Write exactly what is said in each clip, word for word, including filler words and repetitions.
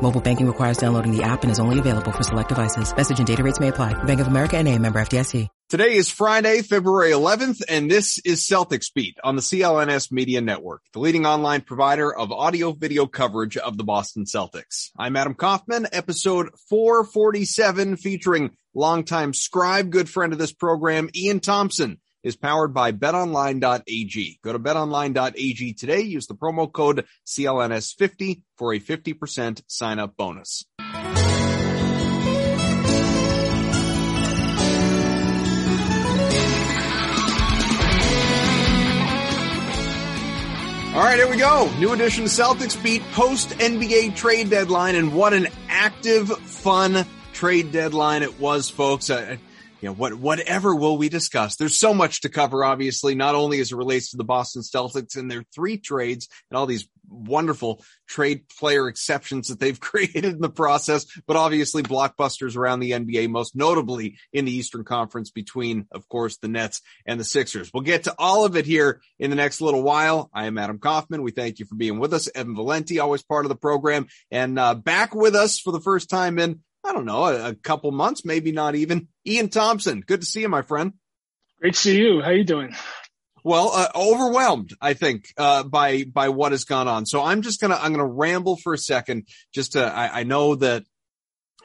Mobile banking requires downloading the app and is only available for select devices. Message and data rates may apply. Bank of America N A, member F D I C. Today is Friday, February eleventh, and this is Celtics Beat on the C L N S Media Network, the leading online provider of audio-video coverage of the Boston Celtics. I'm Adam Kaufman, episode four forty-seven, featuring longtime scribe, good friend of this program, Ian Thompson, is powered by betonline.ag. Go to betonline.ag today. Use the promo code C L N S fifty for a fifty percent sign-up bonus. All right, here we go. New edition of Celtics Beat, post-N B A trade deadline, and what an active, fun trade deadline it was, folks. Uh, you know, what, whatever will we discuss? There's so much to cover, obviously, not only as it relates to the Boston Celtics and their three trades and all these wonderful trade player exceptions that they've created in the process, but obviously blockbusters around the N B A, most notably in the Eastern Conference between, of course, the Nets and the Sixers. We'll get to all of it here in the next little while. I am Adam Kaufman. We thank you for being with us. Evan Valenti, always part of the program, and uh, back with us for the first time in, I don't know, a, a couple months, maybe not even, Ian Thompson. Good to see you, my friend. Great to see you. How you doing? Well, uh, overwhelmed, I think, uh, by, by what has gone on. So I'm just going to, I'm going to ramble for a second. Just to, I, I know that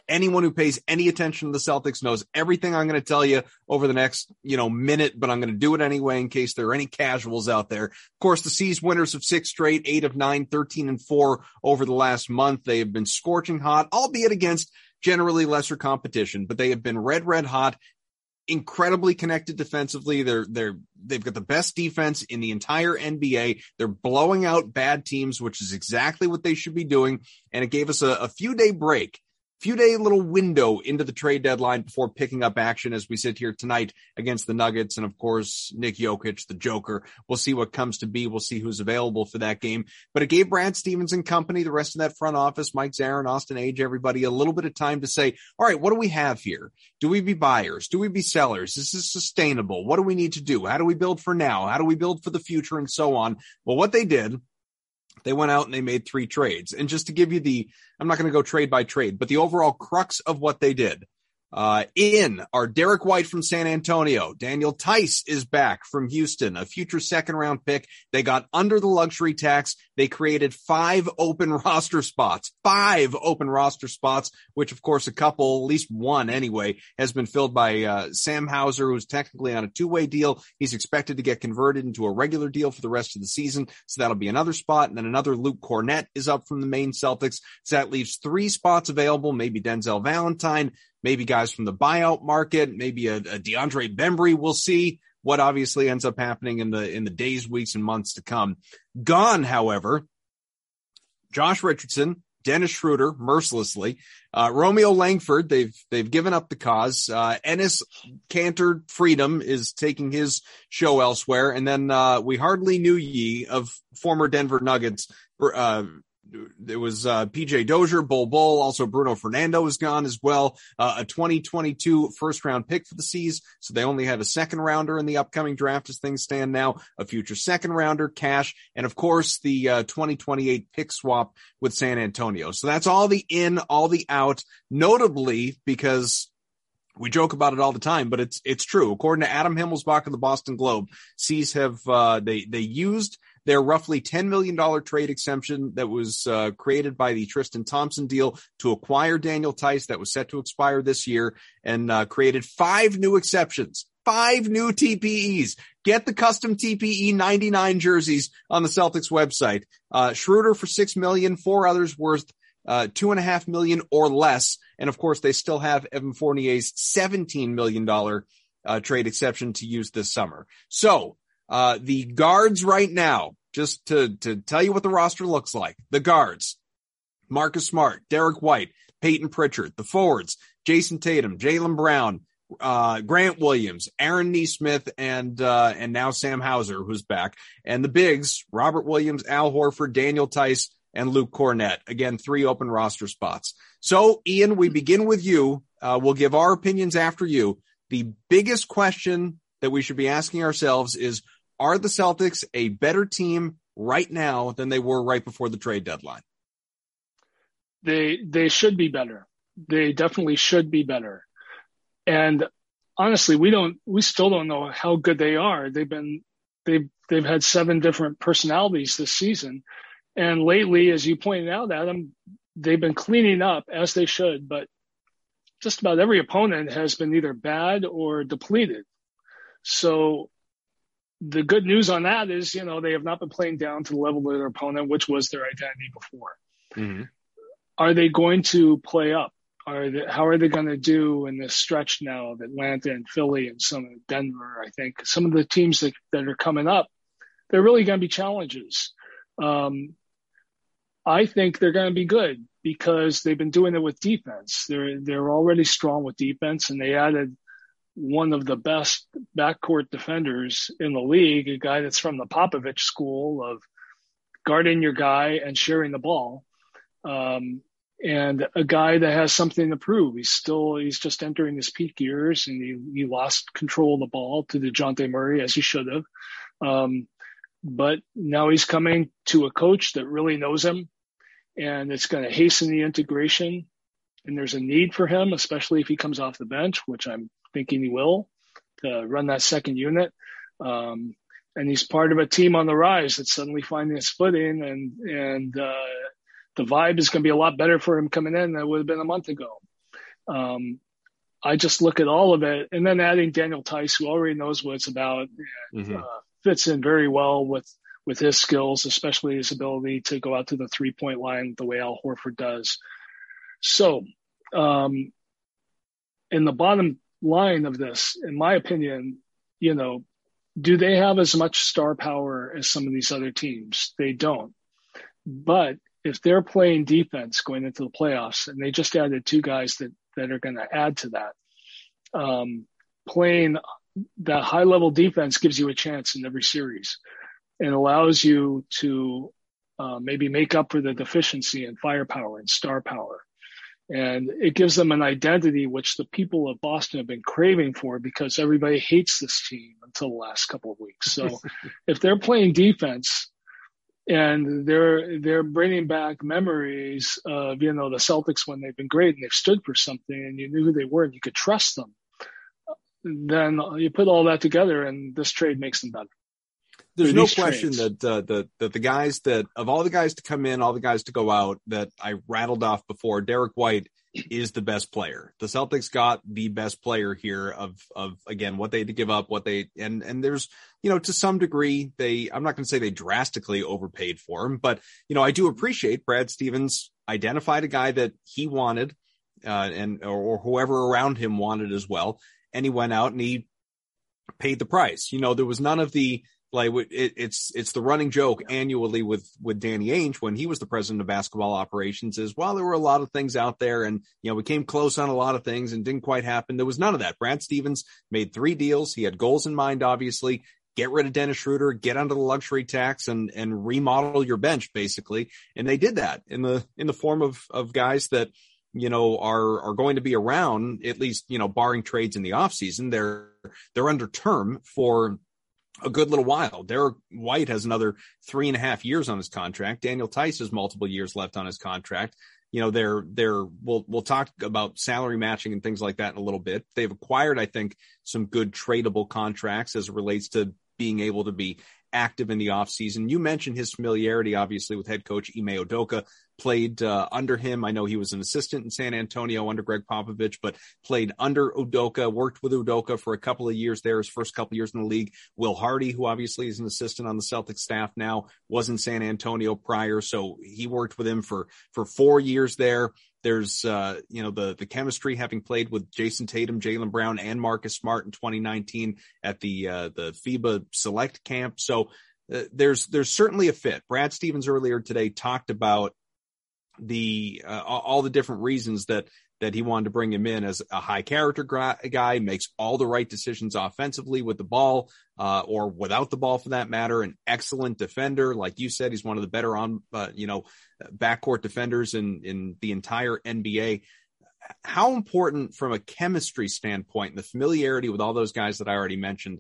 anyone who pays any attention to the Celtics knows everything I'm going to tell you over the next, you know, minute, but I'm going to do it anyway in case there are any casuals out there. Of course, the C's winners of six straight, eight of nine, thirteen and four over the last month. They have been scorching hot, albeit against generally lesser competition, but they have been red, red hot. Incredibly connected defensively. They're, they're, they've got the best defense in the entire N B A. They're blowing out bad teams, which is exactly what they should be doing. And it gave us a, a few day break, few day little window into the trade deadline before picking up action as we sit here tonight against the Nuggets. And of course, Nick Jokic, the Joker. We'll see what comes to be. We'll see who's available for that game, but it gave Brad Stevens and company, the rest of that front office, Mike Zarren, Austin Age, everybody a little bit of time to say, all right, what do we have here? Do we be buyers? Do we be sellers? Is this sustainable? What do we need to do? How do we build for now? How do we build for the future? And so on. Well, what they did, they went out and they made three trades. And just to give you the, I'm not going to go trade by trade, but the overall crux of what they did, uh, in are Derrick White from San Antonio. Daniel Theis is back from Houston, a future second round pick. They got under the luxury tax. They created five open roster spots, five open roster spots, which of course a couple, at least one anyway, has been filled by, uh, Sam Hauser, who's technically on a two way deal. He's expected to get converted into a regular deal for the rest of the season. So that'll be another spot. And then another Luke Kornet is up from the main Celtics. So that leaves three spots available. Maybe Denzel Valentine, maybe guys from the buyout market, maybe a, a DeAndre Bembry. We'll see what obviously ends up happening in the in the days, weeks, and months to come. Gone, however, Josh Richardson, Dennis Schröder, mercilessly, uh, Romeo Langford. They've they've given up the cause. Uh, Enes Kanter Freedom is taking his show elsewhere, and then uh, we hardly knew ye of former Denver Nuggets. Uh, It was uh, P J Dozier, Bol Bol, also Bruno Fernando is gone as well, uh, a twenty twenty-two first-round pick for the C's, so they only have a second-rounder in the upcoming draft as things stand now, a future second-rounder, cash, and, of course, the uh, twenty twenty-eight pick swap with San Antonio. So that's all the in, all the out, notably because we joke about it all the time, but it's it's true. According to Adam Himmelsbach of the Boston Globe, C's have uh, they they used – their roughly ten million dollars trade exemption that was uh, created by the Tristan Thompson deal to acquire Daniel Theis that was set to expire this year, and uh, created five new exceptions. five new T P Es. Get the custom T P E ninety-nine jerseys on the Celtics website. Uh, Schröder for six million dollars, four others worth uh, two and a half million or less. And of course, they still have Evan Fournier's seventeen million dollars uh, trade exception to use this summer. So uh, the guards right now, just to, to tell you what the roster looks like, the guards, Marcus Smart, Derrick White, Peyton Pritchard, the forwards, Jason Tatum, Jaylen Brown, uh, Grant Williams, Aaron Nesmith, and, uh, and now Sam Hauser, who's back, and the bigs, Robert Williams, Al Horford, Daniel Theis, and Luke Kornet. Again, three open roster spots. So, Ian, we begin with you. Uh, we'll give our opinions after you. The biggest question that we should be asking ourselves is, are the Celtics a better team right now than they were right before the trade deadline? They they should be better. They definitely should be better. And honestly, we don't we still don't know how good they are. They've been they've they've had seven different personalities this season. And lately, as you pointed out, Adam, they've been cleaning up as they should, but just about every opponent has been either bad or depleted. So the good news on that is, you know, they have not been playing down to the level of their opponent, which was their identity before. Mm-hmm. Are they going to play up? Are they, how are they going to do in this stretch now of Atlanta and Philly and some of Denver? I think some of the teams that, that are coming up, they're really going to be challenges. Um, I think they're going to be good because they've been doing it with defense. They're they're already strong with defense, and they added one of the best backcourt defenders in the league, a guy that's from the Popovich school of guarding your guy and sharing the ball. Um, And a guy that has something to prove. He's still, he's just entering his peak years, and he, he lost control of the ball to DeJounte Murray, as he should have. Um, but now he's coming to a coach that really knows him, and it's going to hasten the integration. And there's a need for him, especially if he comes off the bench, which I'm thinking he will, to run that second unit. Um, and he's part of a team on the rise that's suddenly finding its footing, and, and, uh, the vibe is going to be a lot better for him coming in than it would have been a month ago. Um, I just look at all of it, and then adding Daniel Theis, who already knows what it's about, and, mm-hmm. uh, fits in very well with, with his skills, especially his ability to go out to the three-point line the way Al Horford does. So um, in the bottom line of this, in my opinion, you know, do they have as much star power as some of these other teams? They don't. But if they're playing defense going into the playoffs, and they just added two guys that, that are going to add to that, um, playing that high-level defense gives you a chance in every series and allows you to uh, maybe make up for the deficiency in firepower and star power. And it gives them an identity which the people of Boston have been craving for, because everybody hates this team until the last couple of weeks. So if they're playing defense – and they're they're bringing back memories of, you know, the Celtics when they've been great and they've stood for something and you knew who they were and you could trust them. Then you put all that together and this trade makes them better. There's no question that, uh, that that the guys that of all the guys to come in, all the guys to go out that I rattled off before, Derrick White is the best player. The Celtics got the best player here of, of again, what they had to give up, what they, and, and there's, you know, to some degree, they, I'm not going to say they drastically overpaid for him, but, you know, I do appreciate Brad Stevens identified a guy that he wanted, uh, and, or, or whoever around him wanted as well. And he went out and he paid the price. You know, there was none of the, like it, it's it's the running joke annually with with Danny Ainge when he was the president of basketball operations is, well, there were a lot of things out there and, you know, we came close on a lot of things and didn't quite happen. There was none of that. Brad Stevens made three deals. He had goals in mind, obviously. Get rid of Dennis Schröder, get under the luxury tax and and remodel your bench, basically. And they did that in the in the form of of guys that, you know, are, are going to be around, at least, you know, barring trades in the offseason. They're they're under term for a good little while. Derrick White has another three and a half years on his contract. Daniel Theis has multiple years left on his contract. You know, they're, they're, we'll, we'll talk about salary matching and things like that in a little bit. They've acquired, I think, some good tradable contracts as it relates to being able to be active in the offseason. You mentioned his familiarity, obviously, with head coach Ime Udoka, played uh, under him. I know he was an assistant in San Antonio under Greg Popovich, but played under Udoka, worked with Udoka for a couple of years there, his first couple of years in the league. Will Hardy, who obviously is an assistant on the Celtics staff now, was in San Antonio prior, so he worked with him for, for four years there. There's, uh, you know, the, the chemistry, having played with Jason Tatum, Jaylen Brown, and Marcus Smart in twenty nineteen at the, uh, the FIBA select camp. So uh, there's, there's certainly a fit. Brad Stevens earlier today talked about the, uh, all the different reasons that, that he wanted to bring him in as a high character guy, makes all the right decisions offensively with the ball, uh, or without the ball for that matter, an excellent defender. Like you said, he's one of the better on, uh, you know, backcourt defenders in, in the entire N B A. How important from a chemistry standpoint, the familiarity with all those guys that I already mentioned,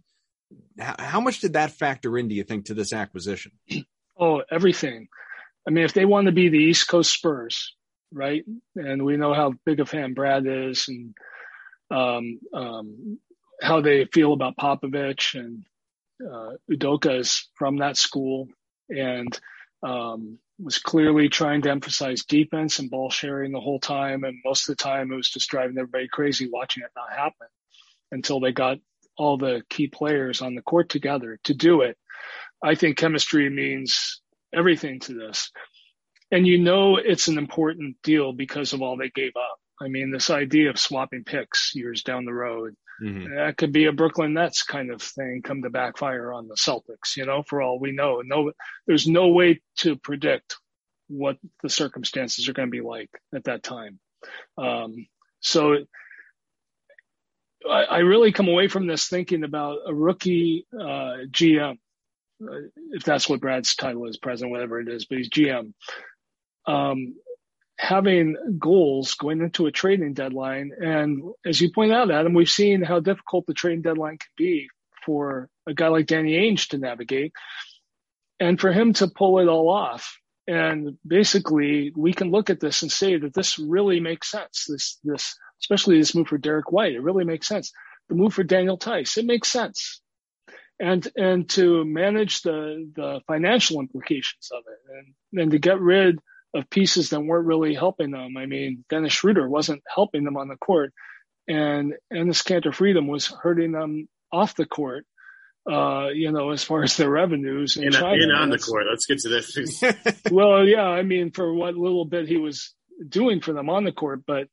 how, how much did that factor in, do you think, to this acquisition? Oh, everything. I mean, if they want to be the East Coast Spurs, right? And we know how big a fan Brad is, and um, um, how they feel about Popovich, and uh, Udoka is from that school, and um, was clearly trying to emphasize defense and ball sharing the whole time. And most of the time it was just driving everybody crazy watching it not happen until they got all the key players on the court together to do it. I think chemistry means everything to this. And you know it's an important deal because of all they gave up. I mean, this idea of swapping picks years down the road, mm-hmm. that could be a Brooklyn Nets kind of thing come to backfire on the Celtics, you know, for all we know. No, there's no way to predict what the circumstances are going to be like at that time. Um, so I, I really come away from this thinking about a rookie uh, G M, if that's what Brad's title is, president, whatever it is, but he's G M. Um, having goals going into a trading deadline. And as you point out, Adam, we've seen how difficult the trading deadline can be for a guy like Danny Ainge to navigate, and for him to pull it all off. And basically we can look at this and say that this really makes sense. This, this, especially this move for Derrick White, it really makes sense. The move for Daniel Theis, it makes sense. And and to manage the, the financial implications of it, and, and to get rid of pieces that weren't really helping them. I mean, Dennis Schröder wasn't helping them on the court, and Enes Kanter Freedom was hurting them off the court, uh, you know, as far as their revenues. In and, China. And on the court. Let's get to this. Well, yeah, I mean, for what little bit he was doing for them on the court, but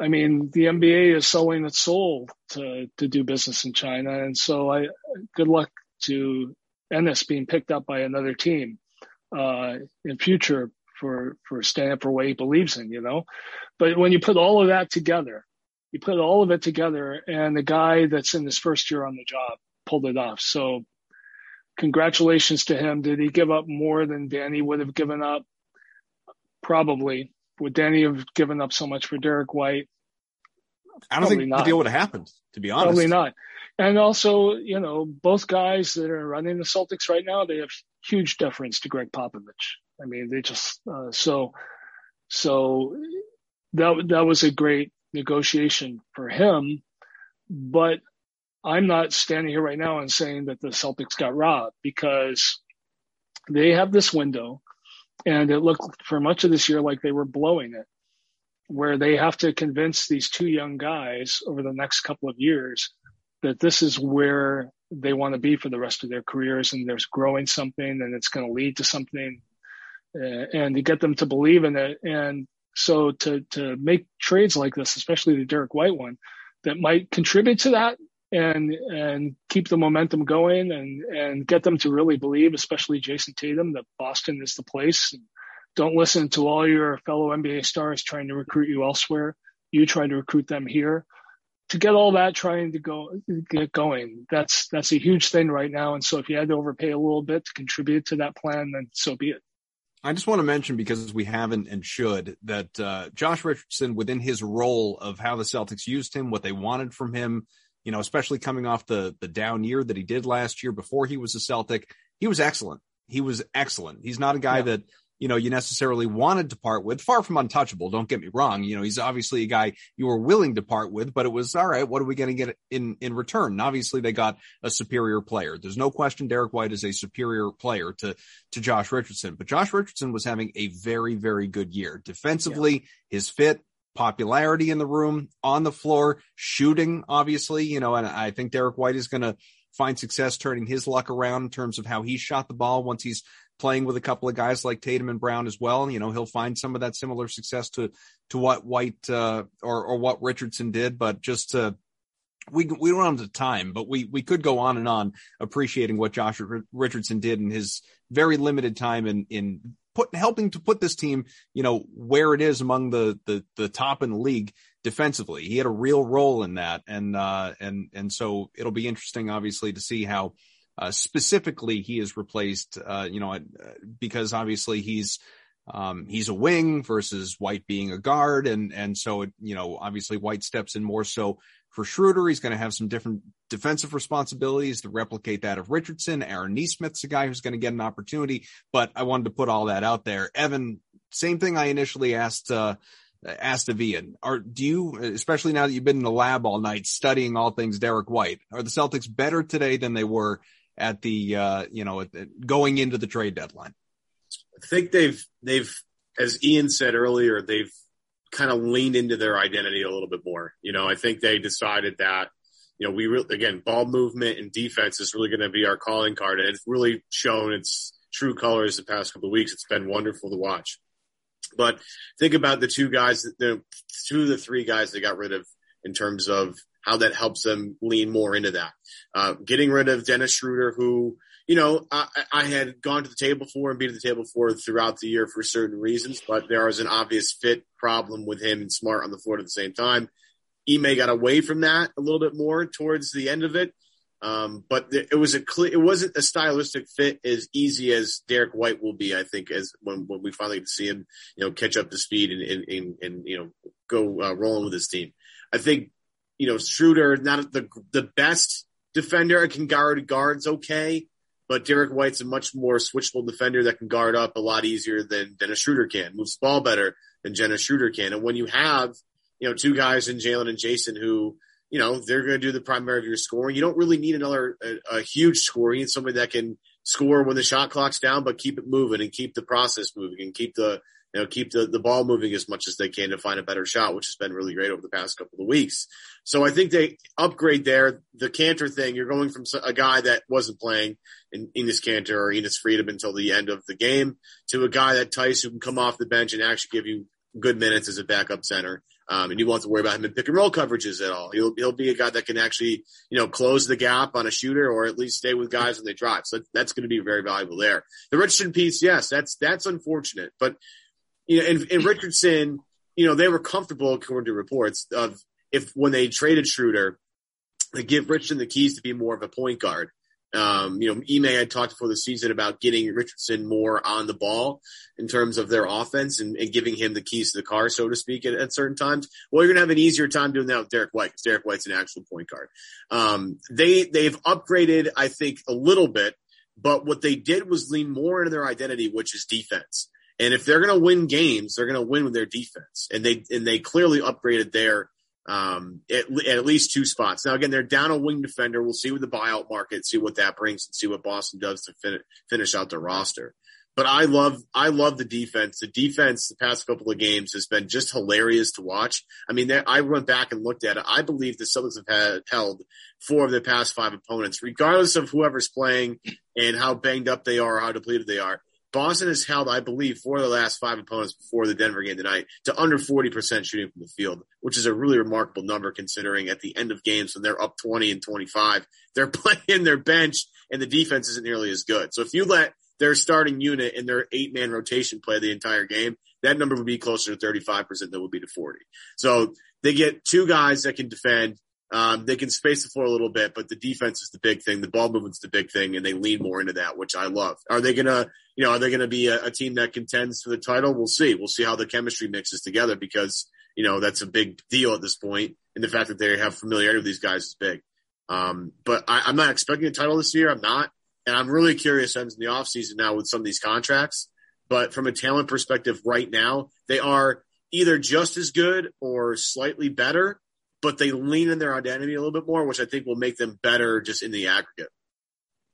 I mean, the N B A is selling its soul to, to do business in China. And so I, good luck to Enes being picked up by another team uh, in future for, for standing up for what he believes in, you know. But when you put all of that together, you put all of it together, and the guy that's in his first year on the job pulled it off. So congratulations to him. Did he give up more than Danny would have given up? Probably. Would Danny have given up so much for Derrick White? I don't Probably think the deal would have happened, to be honest. Probably not. And also, you know, both guys that are running the Celtics right now, they have huge deference to Greg Popovich. I mean, they just uh, – so so that that was a great negotiation for him. But I'm not standing here right now and saying that the Celtics got robbed, because they have this window. And it looked for much of this year like they were blowing it, where they have to convince these two young guys over the next couple of years that this is where they want to be for the rest of their careers, and there's growing something, and it's going to lead to something, and to get them to believe in it. And so to to make trades like this, especially the Derrick White one, that might contribute to that and and keep the momentum going, and, and get them to really believe, especially Jason Tatum, that Boston is the place. And don't listen to all your fellow N B A stars trying to recruit you elsewhere. You try to recruit them here. To get all that trying to go get going, that's that's a huge thing right now. And so if you had to overpay a little bit to contribute to that plan, then so be it. I just want to mention, because we haven't and should, that uh, Josh Richardson, within his role of how the Celtics used him, what they wanted from him, you know, especially coming off the the down year that he did last year before he was a Celtic, he was excellent. He was excellent. He's not a guy yeah. that you know, you necessarily wanted to part with. Far from untouchable, don't get me wrong. You know, he's obviously a guy you were willing to part with, but it was, all right, what are we going to get in, in return? And obviously they got a superior player. There's no question Derrick White is a superior player to, to Josh Richardson, but Josh Richardson was having a very, very good year. Defensively, yeah. his fit, popularity in the room, on the floor, shooting, obviously, you know, and I think Derrick White is going to find success turning his luck around in terms of how he shot the ball once he's playing with a couple of guys like Tatum and Brown as well. You know, he'll find some of that similar success to, to what White uh, or, or what Richardson did, but just uh, we, we don't have the time, but we, we could go on and on appreciating what Josh Richardson did in his very limited time in, in put, helping to put this team, you know, where it is among the, the, the top in the league defensively. He had a real role in that. And, uh, and, and so it'll be interesting, obviously, to see how, Uh, specifically, he is replaced, uh, you know, because obviously he's, um, he's a wing versus White being a guard. And, and so, it, you know, obviously White steps in more so for Schröder. He's going to have some different defensive responsibilities to replicate that of Richardson. Aaron Nesmith's a guy who's going to get an opportunity, but I wanted to put all that out there. Evan, same thing I initially asked, uh, asked of Ian, are, do you, especially now that you've been in the lab all night studying all things Derrick White, are the Celtics better today than they were at the, uh, you know, at, at going into the trade deadline? I think they've, they've, as Ian said earlier, they've kind of leaned into their identity a little bit more. You know, I think they decided that, you know, we really, again, ball movement and defense is really going to be our calling card. And it's really shown its true colors the past couple of weeks. It's been wonderful to watch. But think about the two guys, the two of the three guys they got rid of in terms of how that helps them lean more into that. Uh, getting rid of Dennis Schröder, who, you know, I, I had gone to the table for and been to the table for throughout the year for certain reasons, but there was an obvious fit problem with him and Smart on the floor at the same time. Ime got away from that a little bit more towards the end of it. Um, but th- it was a cl- it wasn't a stylistic fit as easy as Derrick White will be, I think, as when, when we finally get to see him, you know, catch up to speed and, and, and, and you know, go uh, rolling with his team. I think, you know, Schröder, not the the best defender. I can guard guards okay, but Derrick White's a much more switchable defender that can guard up a lot easier than Dennis Schröder can, moves the ball better than Dennis Schröder can. And when you have, you know, two guys in Jaylen and Jason who, you know, they're going to do the primary of your scoring. You don't really need another a, a huge scorer. You need somebody that can score when the shot clock's down, but keep it moving and keep the process moving and keep the you know keep the, the ball moving as much as they can to find a better shot, which has been really great over the past couple of weeks. So I think they upgrade there. The Kanter thing, you're going from a guy that wasn't playing in Enes Kanter or Enes Freedom until the end of the game to a guy that Theis who can come off the bench and actually give you good minutes as a backup center. Um, and you won't have to worry about him in pick and roll coverages at all. He'll, he'll be a guy that can actually, you know, close the gap on a shooter or at least stay with guys when they drive. So that's going to be very valuable there. The Richardson piece, yes, that's, that's unfortunate. But, you know, and, and Richardson, you know, they were comfortable according to reports of if when they traded Schröder, they give Richardson the keys to be more of a point guard. Um, you know, Ime had talked before the season about getting Richardson more on the ball in terms of their offense and, and giving him the keys to the car, so to speak, at, at certain times. Well, you're going to have an easier time doing that with Derrick White because Derrick White's an actual point guard. Um, they, they've upgraded, I think, a little bit, but what they did was lean more into their identity, which is defense. And if they're going to win games, they're going to win with their defense. And they, and they clearly upgraded their Um, at, at least two spots. Now, again, they're down a wing defender. We'll see with the buyout market, see what that brings and see what Boston does to fin- finish out their roster. But I love, I love the defense. The defense the past couple of games has been just hilarious to watch. I mean, I went back and looked at it. I believe the Celtics have had, held four of their past five opponents, regardless of whoever's playing and how banged up they are, how depleted they are. Boston has held, I believe, four of the last five opponents before the Denver game tonight to under forty percent shooting from the field, which is a really remarkable number considering at the end of games when they're up twenty and twenty-five, they're playing their bench and the defense isn't nearly as good. So if you let their starting unit and their eight-man rotation play the entire game, that number would be closer to thirty-five percent than it would be to forty. So they get two guys that can defend. Um, they can space the floor a little bit, but the defense is the big thing. The ball movement's the big thing, and they lean more into that, which I love. Are they gonna, you know, are they gonna be a, a team that contends for the title? We'll see. We'll see how the chemistry mixes together because, you know, that's a big deal at this point, and the fact that they have familiarity with these guys is big. Um, but I, I'm not expecting a title this year. I'm not, and I'm really curious. Ends in the offseason now with some of these contracts. But from a talent perspective right now, they are either just as good or slightly better, but they lean in their identity a little bit more, which I think will make them better just in the aggregate.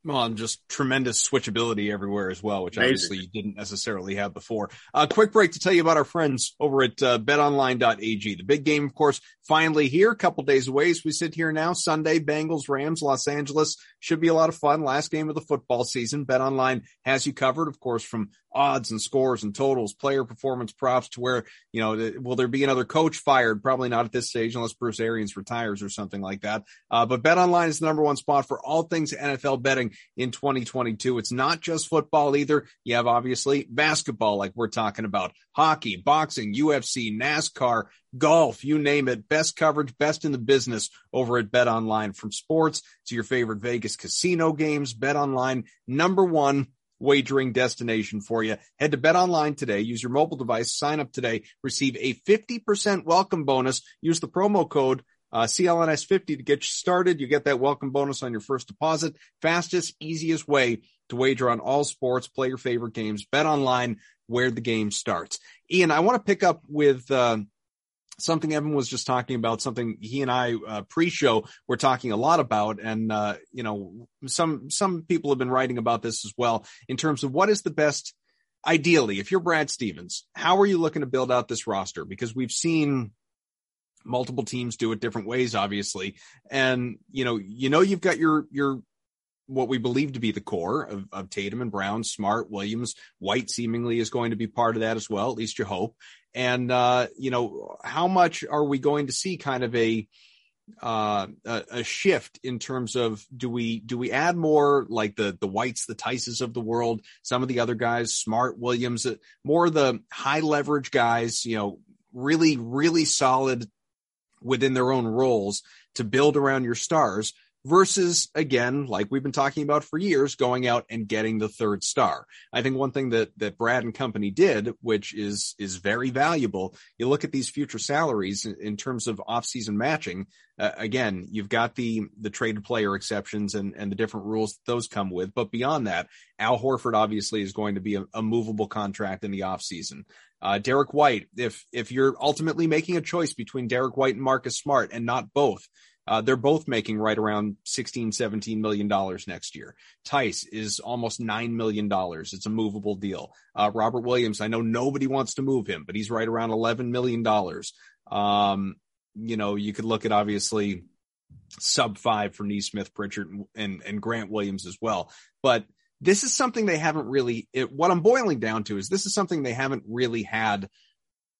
Well, and just tremendous switchability everywhere as well, which Amazing. Obviously you didn't necessarily have before. A uh, quick break to tell you about our friends over at uh, bet online dot a g. The big game, of course, finally here, a couple days away as we sit here now. Sunday, Bengals, Rams, Los Angeles. Should be a lot of fun. Last game of the football season. BetOnline has you covered, of course, from odds and scores and totals, player performance props to where, you know, will there be another coach fired? Probably not at this stage unless Bruce Arians retires or something like that. Uh, but BetOnline is the number one spot for all things N F L betting in twenty twenty-two. It's not just football either. You have obviously basketball, like we're talking about, hockey, boxing, U F C, NASCAR, golf, you name it. Best coverage, best in the business over at BetOnline. From sports to your favorite Vegas casino games, BetOnline, number one wagering destination for you. Head to BetOnline today. Use your mobile device. Sign up today. Receive a fifty percent welcome bonus. Use the promo code uh, C L N S fifty to get you started. You get that welcome bonus on your first deposit. Fastest, easiest way to wager on all sports. Play your favorite games. BetOnline, where the game starts. Ian, I want to pick up with uh, something Evan was just talking about, something he and I uh, pre-show were talking a lot about. And, uh, you know, some some people have been writing about this as well in terms of what is the best, ideally, if you're Brad Stevens, how are you looking to build out this roster? Because we've seen multiple teams do it different ways, obviously. And, you know, you know you've got your your what we believe to be the core of, of Tatum and Brown, Smart, Williams, White seemingly is going to be part of that as well, at least you hope. And, uh, you know, how much are we going to see kind of a, uh, a, a shift in terms of do we, do we add more like the, the Whites, the Teises of the world, some of the other guys, Smart, Williams, more the high leverage guys, you know, really, really solid within their own roles to build around your stars versus, again, like we've been talking about for years, going out and getting the third star. I think one thing that that Brad and company did, which is is very valuable, you look at these future salaries in, in terms of off-season matching. Uh, again, you've got the the traded player exceptions and, and the different rules that those come with. But beyond that, Al Horford obviously is going to be a, a movable contract in the offseason. Uh, Derrick White, if if you're ultimately making a choice between Derrick White and Marcus Smart and not both, Uh, they're both making right around sixteen, seventeen million dollars next year. Theis is almost nine million dollars. It's a movable deal. Uh, Robert Williams, I know nobody wants to move him, but he's right around eleven million dollars. Um, you know, you could look at obviously sub five for Nesmith, Pritchard, and, and Grant Williams as well. But this is something they haven't really, it, what I'm boiling down to is this is something they haven't really had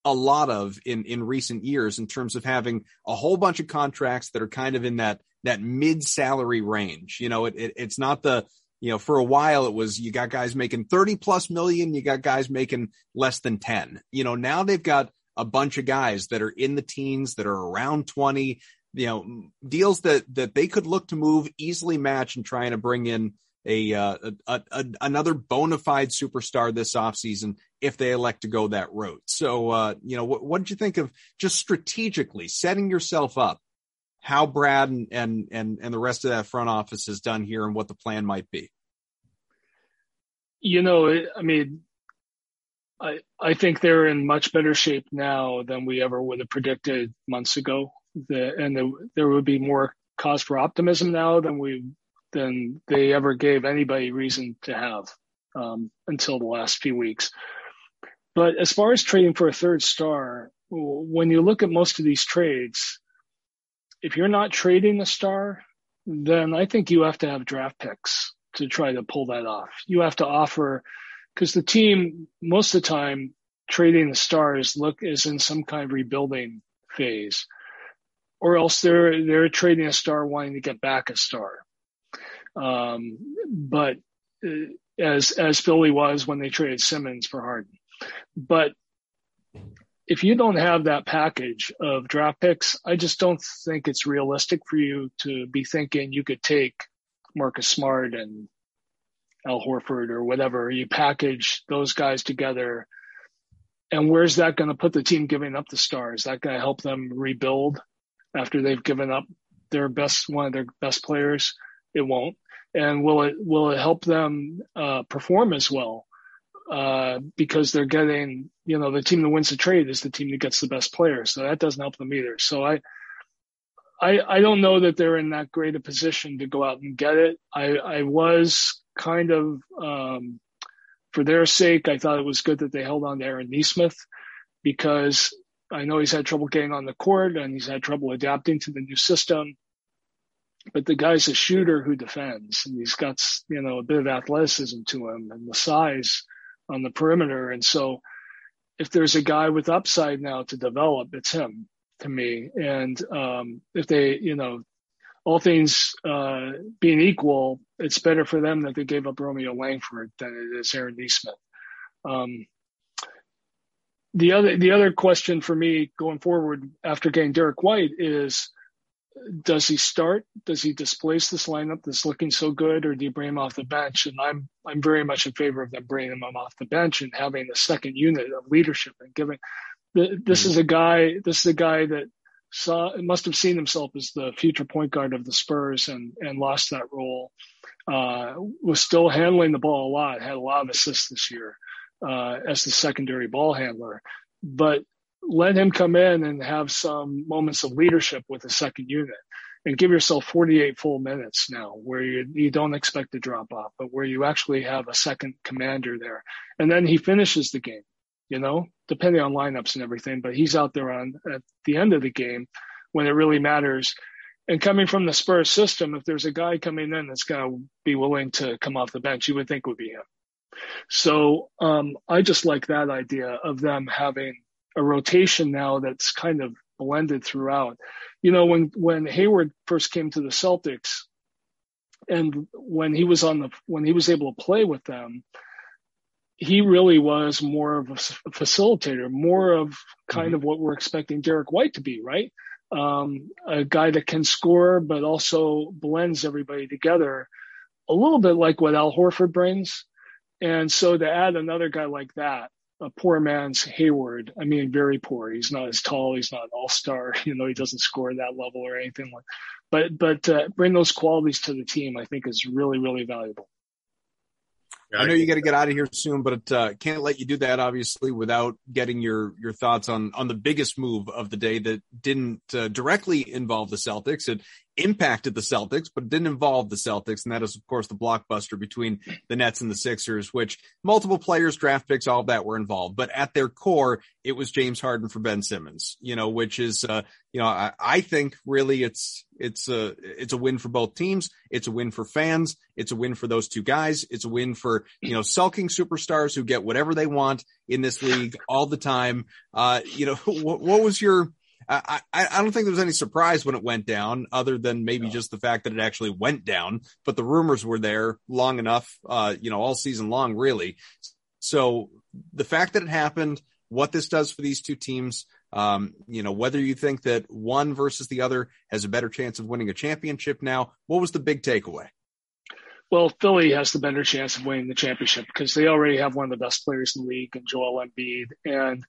a lot of in, in recent years in terms of having a whole bunch of contracts that are kind of in that, that mid salary range. You know, it, it, it's not the, you know, for a while it was, you got guys making thirty plus million, you got guys making less than ten, you know, now they've got a bunch of guys that are in the teens that are around twenty, you know, deals that, that they could look to move easily match and trying to bring in a, uh, a, a another bona fide superstar this offseason if they elect to go that route. So, uh, you know, what, what did you think of just strategically setting yourself up, how Brad and, and, and, and the rest of that front office has done here and what the plan might be? You know, I mean, I, I think they're in much better shape now than we ever would have predicted months ago. The, and the, there would be more cause for optimism now than we than they ever gave anybody reason to have um, until the last few weeks. But as far as trading for a third star, when you look at most of these trades, if you're not trading a star, then I think you have to have draft picks to try to pull that off. You have to offer, because the team, most of the time, trading the stars look is in some kind of rebuilding phase, or else they're they're trading a star wanting to get back a star. Um, but uh, as, as Philly was when they traded Simmons for Harden. But if you don't have that package of draft picks, I just don't think it's realistic for you to be thinking you could take Marcus Smart and Al Horford or whatever. You package those guys together. And where's that going to put the team giving up the stars? Is that going to help them rebuild after they've given up their best, one of their best players? It won't. And will it will it help them uh, perform as well uh, because they're getting, you know, the team that wins the trade is the team that gets the best player. So that doesn't help them either. So I, I, I don't know that they're in that great a position to go out and get it. I, I was kind of, um, for their sake, I thought it was good that they held on to Aaron Nesmith, because I know he's had trouble getting on the court and he's had trouble adapting to the new system. But the guy's a shooter who defends, and he's got, you know, a bit of athleticism to him and the size on the perimeter. And so if there's a guy with upside now to develop, it's him to me. And um, if they, you know, all things uh, being equal, it's better for them that they gave up Romeo Langford than it is Aaron Nesmith. Um, the other, the other question for me going forward after getting Derrick White is, does he start? Does he displace this lineup that's looking so good, or do you bring him off the bench? And I'm I'm very much in favor of them bringing him off the bench and having a second unit of leadership and giving. This is a guy. This is a guy that saw must have seen himself as the future point guard of the Spurs and and lost that role. Uh, was still handling the ball a lot. Had a lot of assists this year uh, as the secondary ball handler, but let him come in and have some moments of leadership with a second unit and give yourself forty-eight full minutes now where you, you don't expect to drop off, but where you actually have a second commander there. And then he finishes the game, you know, depending on lineups and everything, but he's out there on at the end of the game when it really matters. And coming from the Spurs system, if there's a guy coming in that's going to be willing to come off the bench, you would think would be him. So um, I just like that idea of them having a rotation now that's kind of blended throughout. You know, when, when Hayward first came to the Celtics and when he was on the, when he was able to play with them, he really was more of a facilitator, more of kind mm-hmm. of what we're expecting Derrick White to be, right? Um, a guy that can score, but also blends everybody together a little bit like what Al Horford brings. And so to add another guy like that, a poor man's Hayward. I mean, very poor. He's not as tall. He's not an all-star. You know, he doesn't score at that level or anything like. But but uh, bring those qualities to the team, I think, is really, really valuable. I know you got to get out of here soon, but uh, can't let you do that, obviously, without getting your your thoughts on on the biggest move of the day that didn't uh, directly involve the Celtics. It impacted the Celtics, but it didn't involve the Celtics, and that is, of course, the blockbuster between the Nets and the Sixers, which multiple players, draft picks, all of that were involved. But at their core, it was James Harden for Ben Simmons, you know, which is, uh, you know, I, I think really it's it's a it's a win for both teams. It's a win for fans. It's a win for those two guys. It's a win for, you know, sulking superstars who get whatever they want in this league all the time. Uh, you know, what, what was your I, I don't think there was any surprise when it went down, other than maybe no. just the fact that it actually went down. But the rumors were there long enough, uh, you know, all season long, really. So the fact that it happened, what this does for these two teams, um, you know, whether you think that one versus the other has a better chance of winning a championship now, what was the big takeaway? Well, Philly has the better chance of winning the championship because they already have one of the best players in the league, and Joel Embiid. And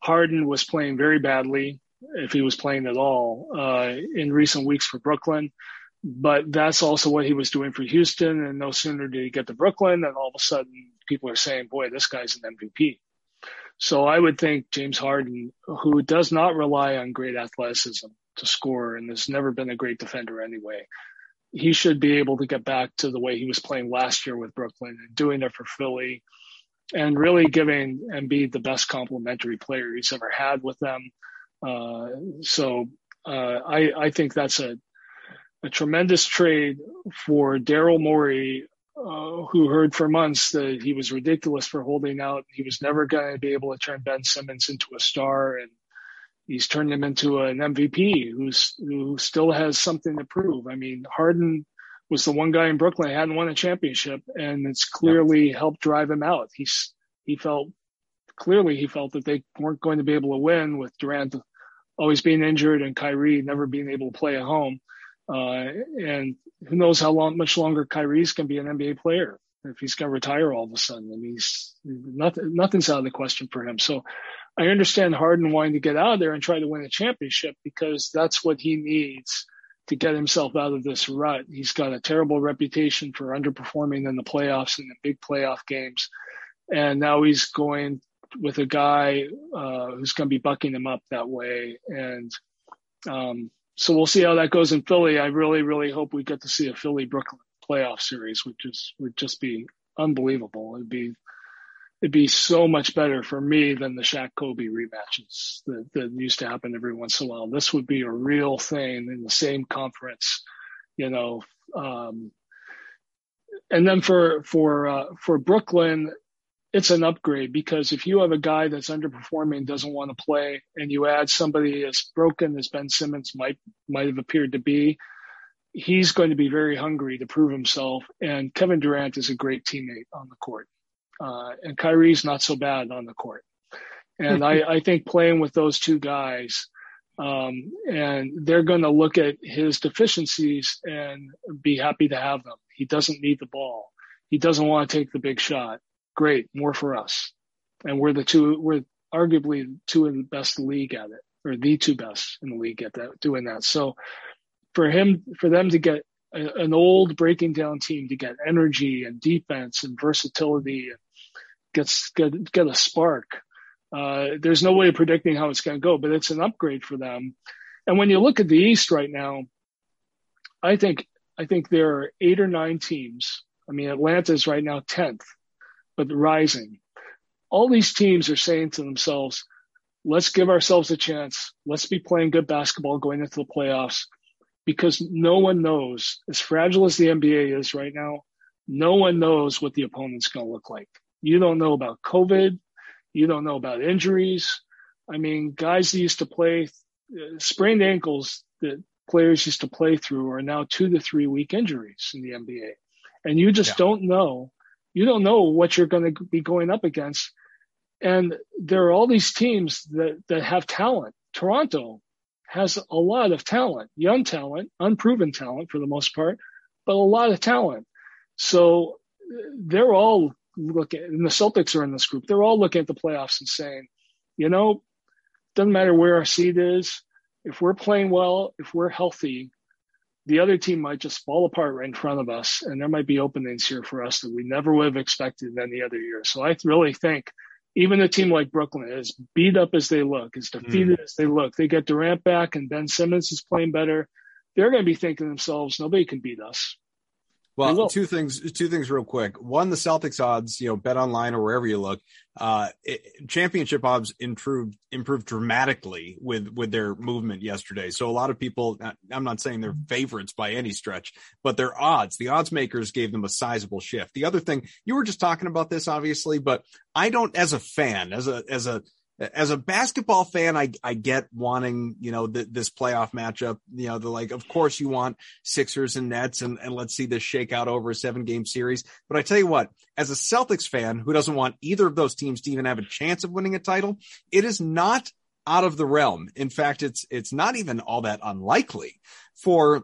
Harden was playing very badly, if he was playing at all, uh, in recent weeks for Brooklyn. But that's also what he was doing for Houston. And no sooner did he get to Brooklyn, and all of a sudden people are saying, boy, this guy's an M V P. So I would think James Harden, who does not rely on great athleticism to score and has never been a great defender anyway, he should be able to get back to the way he was playing last year with Brooklyn and doing it for Philly and really giving Embiid the best complimentary player he's ever had with them. Uh, so, uh, I, I think that's a, a tremendous trade for Daryl Morey, uh, who heard for months that he was ridiculous for holding out. He was never going to be able to turn Ben Simmons into a star, and he's turned him into an M V P who's, who still has something to prove. I mean, Harden was the one guy in Brooklyn that hadn't won a championship, and it's clearly helped drive him out. He's, he felt Clearly, he felt that they weren't going to be able to win with Durant always being injured and Kyrie never being able to play at home. Uh, and who knows how long, much longer Kyrie's going to be an N B A player if he's going to retire all of a sudden. And he's nothing, nothing's out of the question for him. So I understand Harden wanting to get out of there and try to win a championship because that's what he needs to get himself out of this rut. He's got a terrible reputation for underperforming in the playoffs and in big playoff games. And now he's going with a guy uh, who's going to be bucking him up that way. And um, so we'll see how that goes in Philly. I really, really hope we get to see a Philly-Brooklyn playoff series, which is would just be unbelievable. It'd be it'd be so much better for me than the Shaq-Kobe rematches that, that used to happen every once in a while. This would be a real thing in the same conference, you know. Um, and then for for uh, for Brooklyn, it's an upgrade, because if you have a guy that's underperforming, doesn't want to play, and you add somebody as broken as Ben Simmons might might have appeared to be, he's going to be very hungry to prove himself. And Kevin Durant is a great teammate on the court. Uh, and Kyrie's not so bad on the court. And I, I think playing with those two guys, um, and they're going to look at his deficiencies and be happy to have them. He doesn't need the ball. He doesn't want to take the big shot. Great, more for us. And we're the two, we're arguably two of the best in the league at it, or the two best in the league at that, doing that. So for him, for them to get a, an old breaking down team to get energy and defense and versatility and gets, get, get a spark. Uh, there's no way of predicting how it's going to go, but it's an upgrade for them. And when you look at the East right now, I think, I think there are eight or nine teams. I mean, Atlanta's right now tenth, but rising. All these teams are saying to themselves, let's give ourselves a chance. Let's be playing good basketball going into the playoffs, because no one knows, as fragile as the N B A is right now, no one knows what the opponent's going to look like. You don't know about COVID. You don't know about injuries. I mean, guys that used to play uh, sprained ankles that players used to play through are now two to three week injuries in the N B A. And you just yeah. don't know. You don't know what you're going to be going up against. And there are all these teams that, that have talent. Toronto has a lot of talent, young talent, unproven talent for the most part, but a lot of talent. So they're all looking, and the Celtics are in this group. They're all looking at the playoffs and saying, you know, doesn't matter where our seed is. If we're playing well, if we're healthy, the other team might just fall apart right in front of us, and there might be openings here for us that we never would have expected in any other year. So I really think even a team like Brooklyn, as beat up as they look, as defeated mm. as they look, they get Durant back and Ben Simmons is playing better. They're going to be thinking to themselves, nobody can beat us. Well, two things, two things real quick. One, the Celtics odds, you know, bet online or wherever you look, uh, it, championship odds improved, improved dramatically with, with their movement yesterday. So a lot of people, I'm not saying they're favorites by any stretch, but their odds, the odds makers gave them a sizable shift. The other thing, you were just talking about this, obviously, but I don't, as a fan, as a, as a, As a basketball fan, I, I get wanting, you know, th- this playoff matchup, you know, the like, of course you want Sixers and Nets and, and let's see this shake out over a seven game series. But I tell you what, as a Celtics fan who doesn't want either of those teams to even have a chance of winning a title, it is not out of the realm. In fact, it's, it's not even all that unlikely for,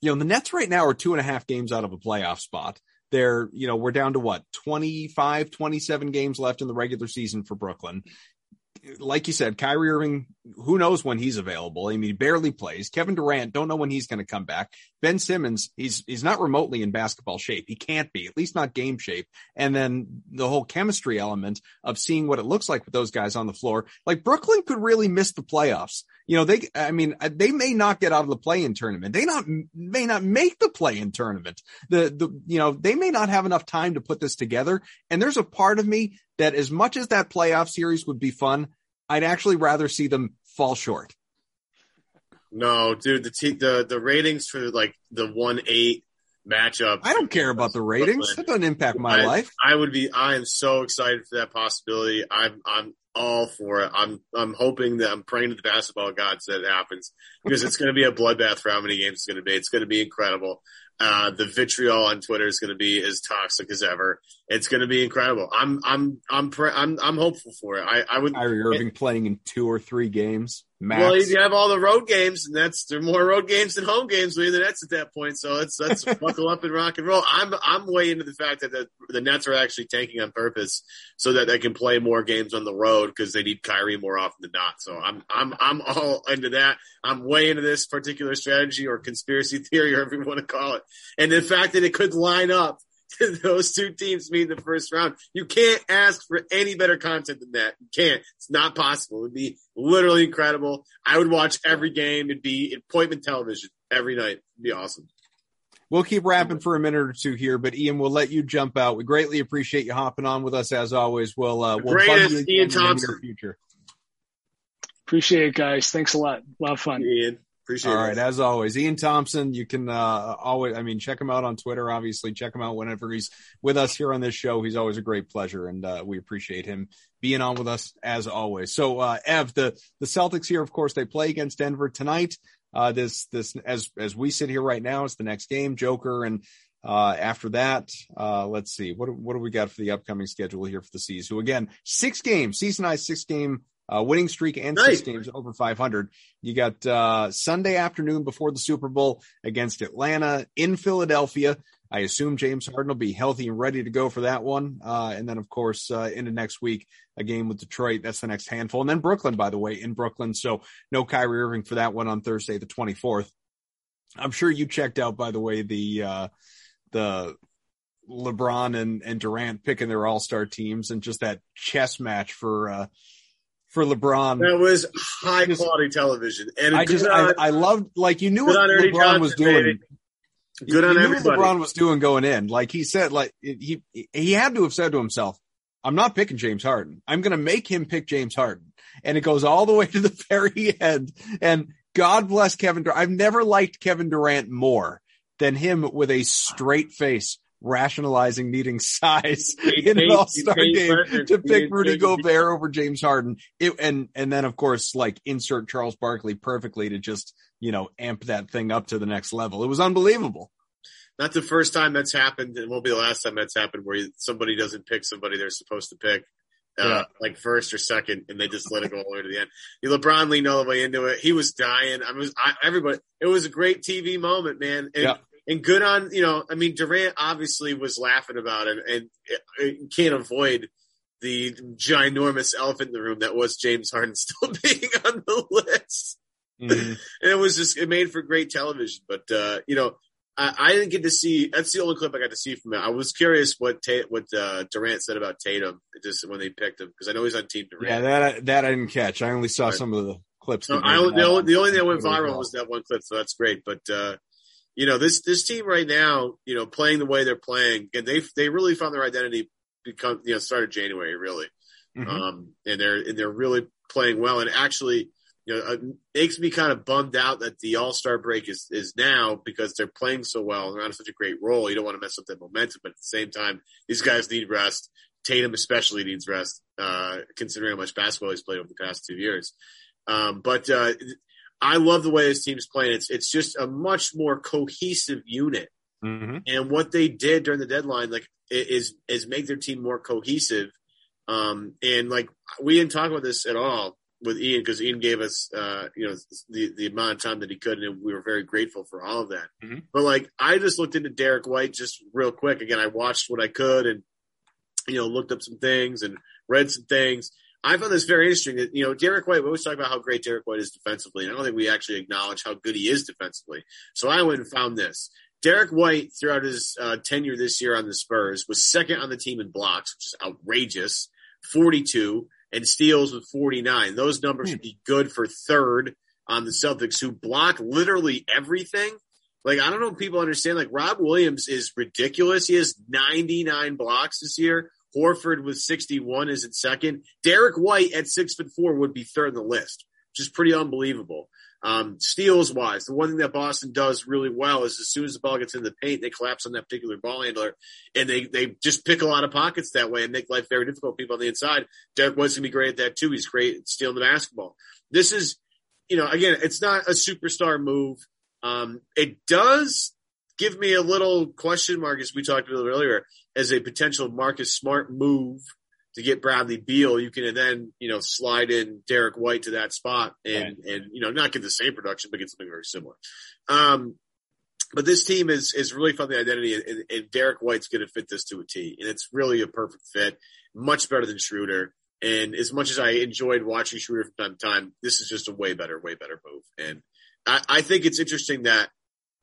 you know, the Nets right now are two and a half games out of a playoff spot. They're, you know, we're down to what, twenty-five, twenty-seven games left in the regular season for Brooklyn. Like you said, Kyrie Irving, who knows when he's available? I mean, he barely plays. Kevin Durant, don't know when he's going to come back. Ben Simmons, he's he's not remotely in basketball shape. He can't be, at least not game shape. And then the whole chemistry element of seeing what it looks like with those guys on the floor. Like, Brooklyn could really miss the playoffs. You know, they, I mean, they may not get out of the play-in tournament. They not may not make the play-in tournament. The the you know, they may not have enough time to put this together. And there's a part of me that, as much as that playoff series would be fun, I'd actually rather see them fall short. No, dude, the te- the the ratings for like the one eight matchup. I don't care about the ratings. That doesn't impact my I, life. I would be. I am so excited for that possibility. I'm I'm all for it. I'm I'm hoping that I'm praying to the basketball gods that it happens, because it's going to be a bloodbath for how many games it's going to be. It's going to be incredible. Uh, the vitriol on Twitter is going to be as toxic as ever. It's going to be incredible. I'm, I'm, I'm, pre- I'm, I'm hopeful for it. I, I would. Kyrie Irving it, playing in two or three games. Max. Well, you have all the road games, and that's there are more road games than home games with the Nets at that point. So let's let's buckle up and rock and roll. I'm, I'm way into the fact that the, the Nets are actually tanking on purpose so that they can play more games on the road, because they need Kyrie more often than not. So I'm, I'm, I'm all into that. I'm way into this particular strategy or conspiracy theory, or whatever you want to call it. And the fact that it could line up those two teams meet in the first round. You can't ask for any better content than that. You can't. It's not possible. It would be literally incredible. I would watch every game. It'd be appointment television every night. It'd be awesome. We'll keep rapping for a minute or two here, but Ian, we'll let you jump out. We greatly appreciate you hopping on with us as always. We'll, uh, we'll greatest Ian Thompson. In the future. Appreciate it, guys. Thanks a lot. A lot of fun. Ian. Appreciate it. All right, as always, Ian Thompson, you can uh, always, I mean, check him out on Twitter, obviously. Check him out whenever he's with us here on this show. He's always a great pleasure, and uh, we appreciate him being on with us, as always. So, uh, Ev, the, the Celtics here, of course, they play against Denver tonight. Uh, this, this as as we sit here right now, it's the next game, Joker, and uh, after that, uh, let's see, what, what do we got for the upcoming schedule here for the C's, who, again, six games, season-high six-game Uh, winning streak and nice. Six games over five hundred. You got uh, Sunday afternoon before the Super Bowl against Atlanta in Philadelphia. I assume James Harden will be healthy and ready to go for that one. Uh, and then, of course, uh, into next week, a game with Detroit. That's the next handful. And then Brooklyn, by the way, in Brooklyn. So no Kyrie Irving for that one on Thursday, the twenty-fourth. I'm sure you checked out, by the way, the uh, the – LeBron and, and Durant picking their all-star teams and just that chess match for uh, – for LeBron. That was high quality television. And I just, on, I, I loved, like, you knew what LeBron Johnson was doing. Good you, on you everybody. Knew what LeBron was doing going in. Like he said, like he, he had to have said to himself, I'm not picking James Harden. I'm going to make him pick James Harden. And it goes all the way to the very end. And God bless Kevin Durant. I've never liked Kevin Durant more than him with a straight face, rationalizing needing size in an all-star game to pick Rudy Gobert over James Harden. It, and, and then, of course, like insert Charles Barkley perfectly to just, you know, amp that thing up to the next level. It was unbelievable. Not the first time that's happened, and won't be the last time that's happened, where somebody doesn't pick somebody they're supposed to pick, uh, yeah. like first or second, and they just let it go all the way to the end. LeBron leaned all the way into it. He was dying. I mean, I, everybody, it was a great T V moment, man. And, yeah. And good on, you know, I mean, Durant obviously was laughing about it, and you can't avoid the ginormous elephant in the room that was James Harden still being on the list. Mm-hmm. And it was just, it made for great television. But, uh, you know, I, I didn't get to see, that's the only clip I got to see from it. I was curious what Ta- what uh, Durant said about Tatum just when they picked him, because I know he's on Team Durant. Yeah, that, that I didn't catch. I only saw right. some of the clips. So I, the, only, the only thing that went viral was that one clip, so that's great. But, uh, you know, this, this team right now, you know, playing the way they're playing, and they they really found their identity become, you know, started January really. Mm-hmm. Um, and they're, and they're really playing well. And actually, you know, it makes me kind of bummed out that the all-star break is, is now, because they're playing so well and they're on such a great roll. You don't want to mess up that momentum, but at the same time, these guys need rest. Tatum especially needs rest, uh, considering how much basketball he's played over the past two years. Um, but, uh, I love the way this team's playing. It's it's just a much more cohesive unit. Mm-hmm. And what they did during the deadline, like, is is make their team more cohesive. Um, and like we didn't talk about this at all with Ian, because Ian gave us uh, you know, the the amount of time that he could, and we were very grateful for all of that. Mm-hmm. But like I just looked into Derrick White just real quick. Again, I watched what I could, and you know, looked up some things and read some things. I found this very interesting that, you know, Derrick White, we always talk about how great Derrick White is defensively, and I don't think we actually acknowledge how good he is defensively. So I went and found this. Derrick White, throughout his uh, tenure this year on the Spurs, was second on the team in blocks, which is outrageous, forty-two, and steals with forty-nine. Those numbers would be good for third on the Celtics, who block literally everything. Like, I don't know if people understand, like, Rob Williams is ridiculous. He has ninety-nine blocks this year. Horford with sixty-one is in second. Derrick White at six foot four would be third in the list, which is pretty unbelievable. Um, steals wise, the one thing that Boston does really well is as soon as the ball gets in the paint, they collapse on that particular ball handler, and they, they just pick a lot of pockets that way and make life very difficult for people on the inside. Derrick White's going to be great at that too. He's great at stealing the basketball. This is, you know, again, it's not a superstar move. Um, it does give me a little question mark, as we talked about earlier, as a potential Marcus Smart move to get Bradley Beal. You can then, you know, slide in Derrick White to that spot and, right. and, you know, not get the same production, but get something very similar. Um, but this team is, is really found the identity, and, and Derrick White's going to fit this to a T, and it's really a perfect fit, much better than Schröder. And as much as I enjoyed watching Schröder from time to time, this is just a way better, way better move. And I, I think it's interesting that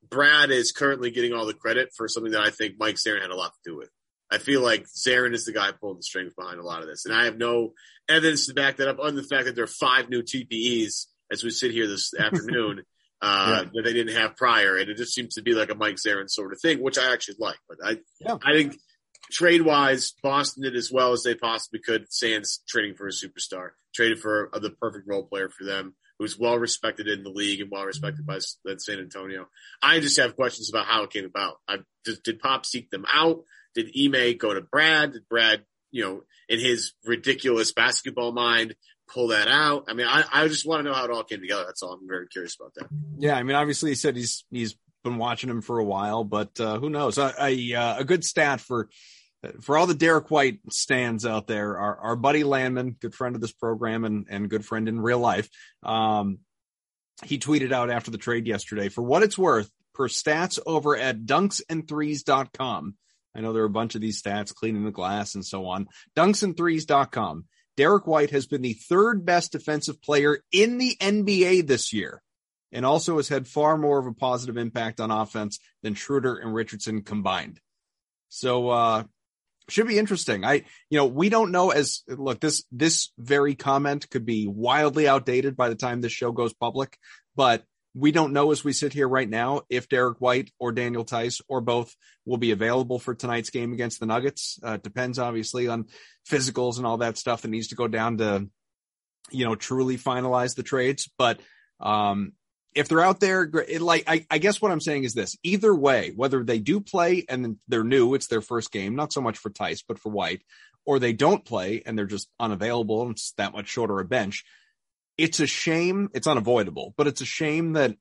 Brad is currently getting all the credit for something that I think Mike Zarren had a lot to do with. I feel like Zarren is the guy pulling the strings behind a lot of this. And I have no evidence to back that up other than the fact that there are five new T P Es as we sit here this afternoon uh, yeah. that they didn't have prior. And it just seems to be like a Mike Zarren sort of thing, which I actually like. But I yeah. I think trade-wise, Boston did as well as they possibly could. Sans trading for a superstar, traded for a, the perfect role player for them, who's well-respected in the league and well-respected by San Antonio. I just have questions about how it came about. I, did, did Pop seek them out? Did Ime go to Brad? Did Brad, you know, in his ridiculous basketball mind, pull that out? I mean, I, I just want to know how it all came together. That's all. I'm very curious about that. Yeah, I mean, obviously he said he's he's been watching him for a while, but uh, who knows? I, I, uh, a good stat for for all the Derrick White stands out there, our, our buddy Landman, good friend of this program and, and good friend in real life, um, he tweeted out after the trade yesterday, for what it's worth, per stats over at dunks and threes dot com. I know there are a bunch of these stats, cleaning the glass and so on. dunks and threes dot com. Derrick White has been the third best defensive player in the N B A this year, and also has had far more of a positive impact on offense than Schröder and Richardson combined. So uh should be interesting. I, you know, we don't know as look, this, this very comment could be wildly outdated by the time this show goes public, but we don't know as we sit here right now if Derrick White or Daniel Theis or both will be available for tonight's game against the Nuggets. Uh, depends obviously on physicals and all that stuff that needs to go down to, you know, truly finalize the trades. But um, if they're out there, it, like I, I guess what I'm saying is this: either way, whether they do play and they're new, it's their first game, not so much for Theis, but for White, or they don't play and they're just unavailable and it's that much shorter a bench. It's a shame. It's unavoidable, but it's a shame that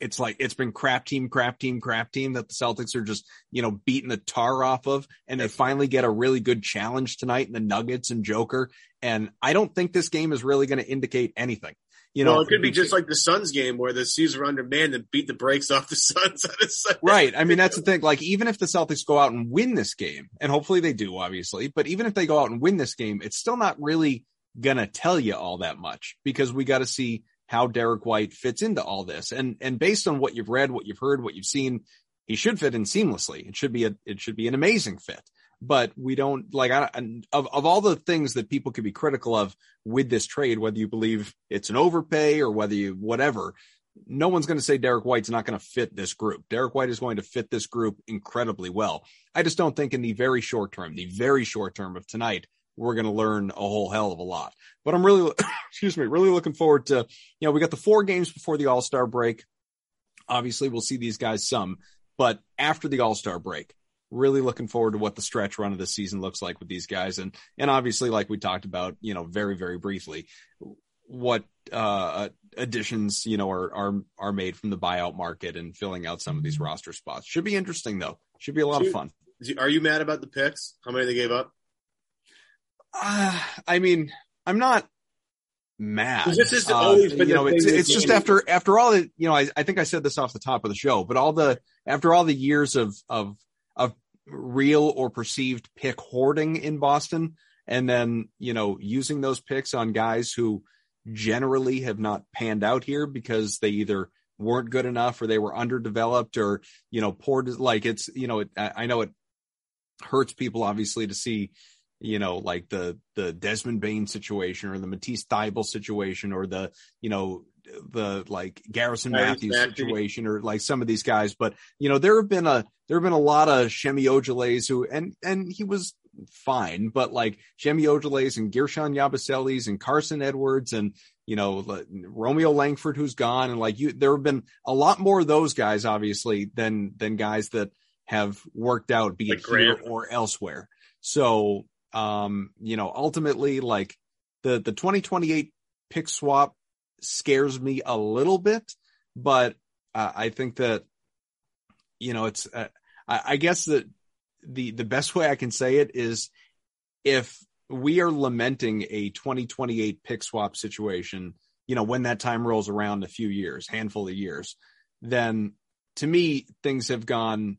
it's like it's been crap team, crap team, crap team that the Celtics are just, you know, beating the tar off of. And they finally get a really good challenge tonight in the Nuggets and Joker. And I don't think this game is really going to indicate anything. You know, well, it could be just like the Suns game where the C's are undermanned and beat the brakes off the Suns on a Sunday. Right. I mean, that's the thing. Like, even if the Celtics go out and win this game, and hopefully they do, obviously, but even if they go out and win this game, it's still not really gonna tell you all that much, because we got to see how Derrick White fits into all this. And and based on what you've read, what you've heard, what you've seen, he should fit in seamlessly. It should be a it should be an amazing fit. But we don't like I, of of all the things that people could be critical of with this trade, whether you believe it's an overpay or whether you whatever. No one's going to say Derrick White's not going to fit this group. Derrick White is going to fit this group incredibly well. I just don't think in the very short term, the very short term of tonight, we're going to learn a whole hell of a lot. But I'm really, excuse me, really looking forward to, you know, we got the four games before the All-Star break. Obviously, we'll see these guys some, but after the All-Star break, really looking forward to what the stretch run of the season looks like with these guys. And, and obviously, like we talked about, you know, very, very briefly, what uh, additions, you know, are, are, are made from the buyout market and filling out some of these roster spots. Should be interesting though. Should be a lot of fun. Are you mad about the picks? How many they gave up? Uh, I mean, I'm not mad. This is always uh, been you know, it's, it's just after after all the you know, I, I think I said this off the top of the show, but all the after all the years of of of real or perceived pick hoarding in Boston, and then you know using those picks on guys who generally have not panned out here because they either weren't good enough or they were underdeveloped or you know poor. Like it's you know it, I know it hurts people obviously to see. You know, like the, the Desmond Bain situation or the Matisse Thybulle situation or the, you know, the like Garrison Matthews situation or like some of these guys. But, you know, there have been a, there have been a lot of Shemi Ogilays who, and, and he was fine, but like Shemi Ogilays and Gershon Yabaselis and Carson Edwards and, you know, Romeo Langford, who's gone. And like you, there have been a lot more of those guys, obviously, than, than guys that have worked out, be it here or elsewhere. So, Um, you know, ultimately, like the the twenty twenty-eight pick swap scares me a little bit, but uh, I think that you know it's. Uh, I, I guess that the the best way I can say it is if we are lamenting a twenty twenty-eight pick swap situation, you know, when that time rolls around a few years, handful of years, then to me things have gone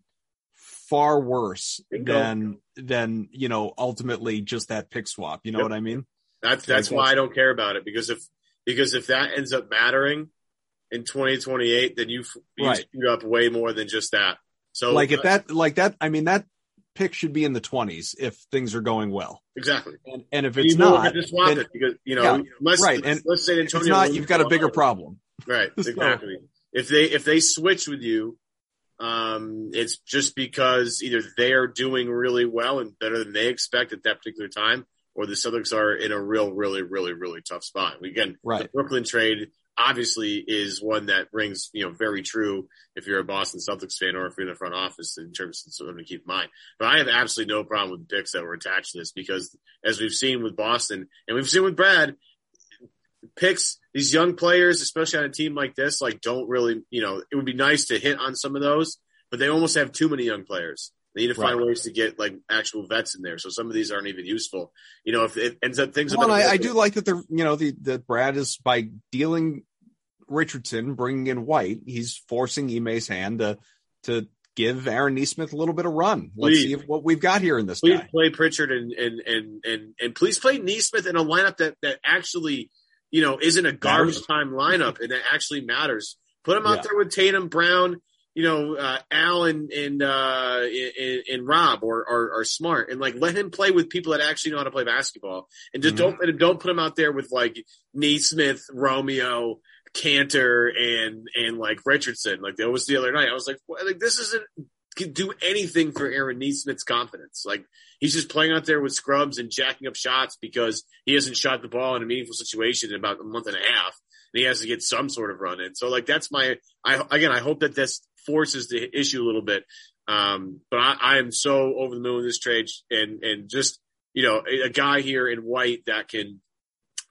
far worse than than you know ultimately just that pick swap. You know yep. what I mean? That's that's like, why that's... I don't care about it because if because if that ends up mattering, in twenty twenty-eight, then you you right. screwed up way more than just that. So like if uh, that like that, I mean that pick should be in the twenties if things are going well. Exactly. And, and if it's you know, not, just swap and, it because you know, yeah, unless, right. and let's say Antonio, it's not, you've got a bigger problem. Right. Exactly. So. If they if they switch with you, um, it's just because either they are doing really well and better than they expect at that particular time, or the Celtics are in a real, really, really, really tough spot. Again, right. the Brooklyn trade obviously is one that rings, you know, very true if you're a Boston Celtics fan or if you're in the front office in terms of something to keep in mind. But I have absolutely no problem with picks that were attached to this because, as we've seen with Boston and we've seen with Brad, picks, these young players, especially on a team like this, like don't really, you know, it would be nice to hit on some of those, but they almost have too many young players. They need to find right. ways to get like actual vets in there. So some of these aren't even useful. You know, if it ends up things. Well, I, I do like that they're, you know, the, the Brad is by dealing Richardson, bringing in White, he's forcing Ime's hand to, to give Aaron Nesmith a little bit of run. Let's please, see if, what we've got here in this. Please guy. Play Pritchard and, and, and, and, and please play Nesmith in a lineup that, that actually, you know, isn't a garbage matters. Time lineup. And that actually matters. Put him out yeah. there with Tatum, Brown, you know, uh, Al and, and, uh, and, and Rob or, or, or Smart, and like, let him play with people that actually know how to play basketball and just mm-hmm. don't, don't put him out there with like Nesmith, Romeo, Kanter, and, and like Richardson. Like that was the other night. I was like, well, like this isn't could do anything for Aaron Nesmith's confidence. Like he's just playing out there with scrubs and jacking up shots because he hasn't shot the ball in a meaningful situation in about a month and a half. And he has to get some sort of run in. So like, that's my, I, again, I hope that that's, forces the issue a little bit. Um, but I, I am so over the moon with this trade and, and just, you know, a, a guy here in White that can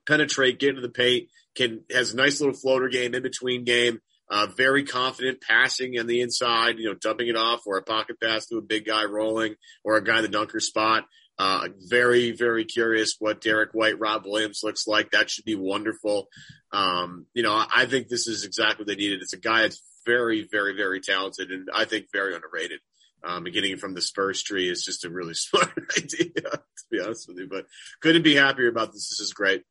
penetrate, get into the paint, can, has a nice little floater game, in between game, uh, very confident passing on the inside, you know, dumping it off or a pocket pass to a big guy rolling or a guy in the dunker spot. Uh, very, very curious what Derrick White, Rob Williams looks like. That should be wonderful. Um, you know, I think this is exactly what they needed. It's a guy that's very, very, very talented, and I think very underrated. Um, and getting it from the Spurs tree is just a really smart idea, to be honest with you. But couldn't be happier about this. This is great.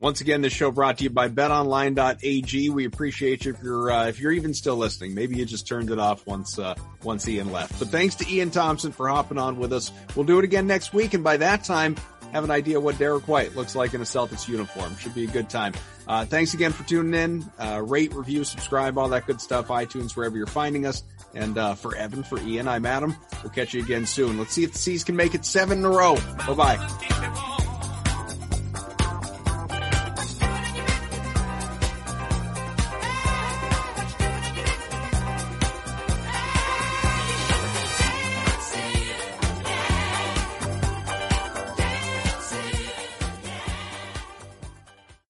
Once again, this show brought to you by bet online dot a g. We appreciate you if you're uh, if you're even still listening. Maybe you just turned it off once uh, once Ian left. But thanks to Ian Thompson for hopping on with us. We'll do it again next week, and by that time, have an idea what Derrick White looks like in a Celtics uniform. Should be a good time. Uh, thanks again for tuning in. Uh, rate, review, subscribe, all that good stuff. iTunes, wherever you're finding us. And uh, for Evan, for Ian, I'm Adam. We'll catch you again soon. Let's see if the C's can make it seven in a row. Bye-bye.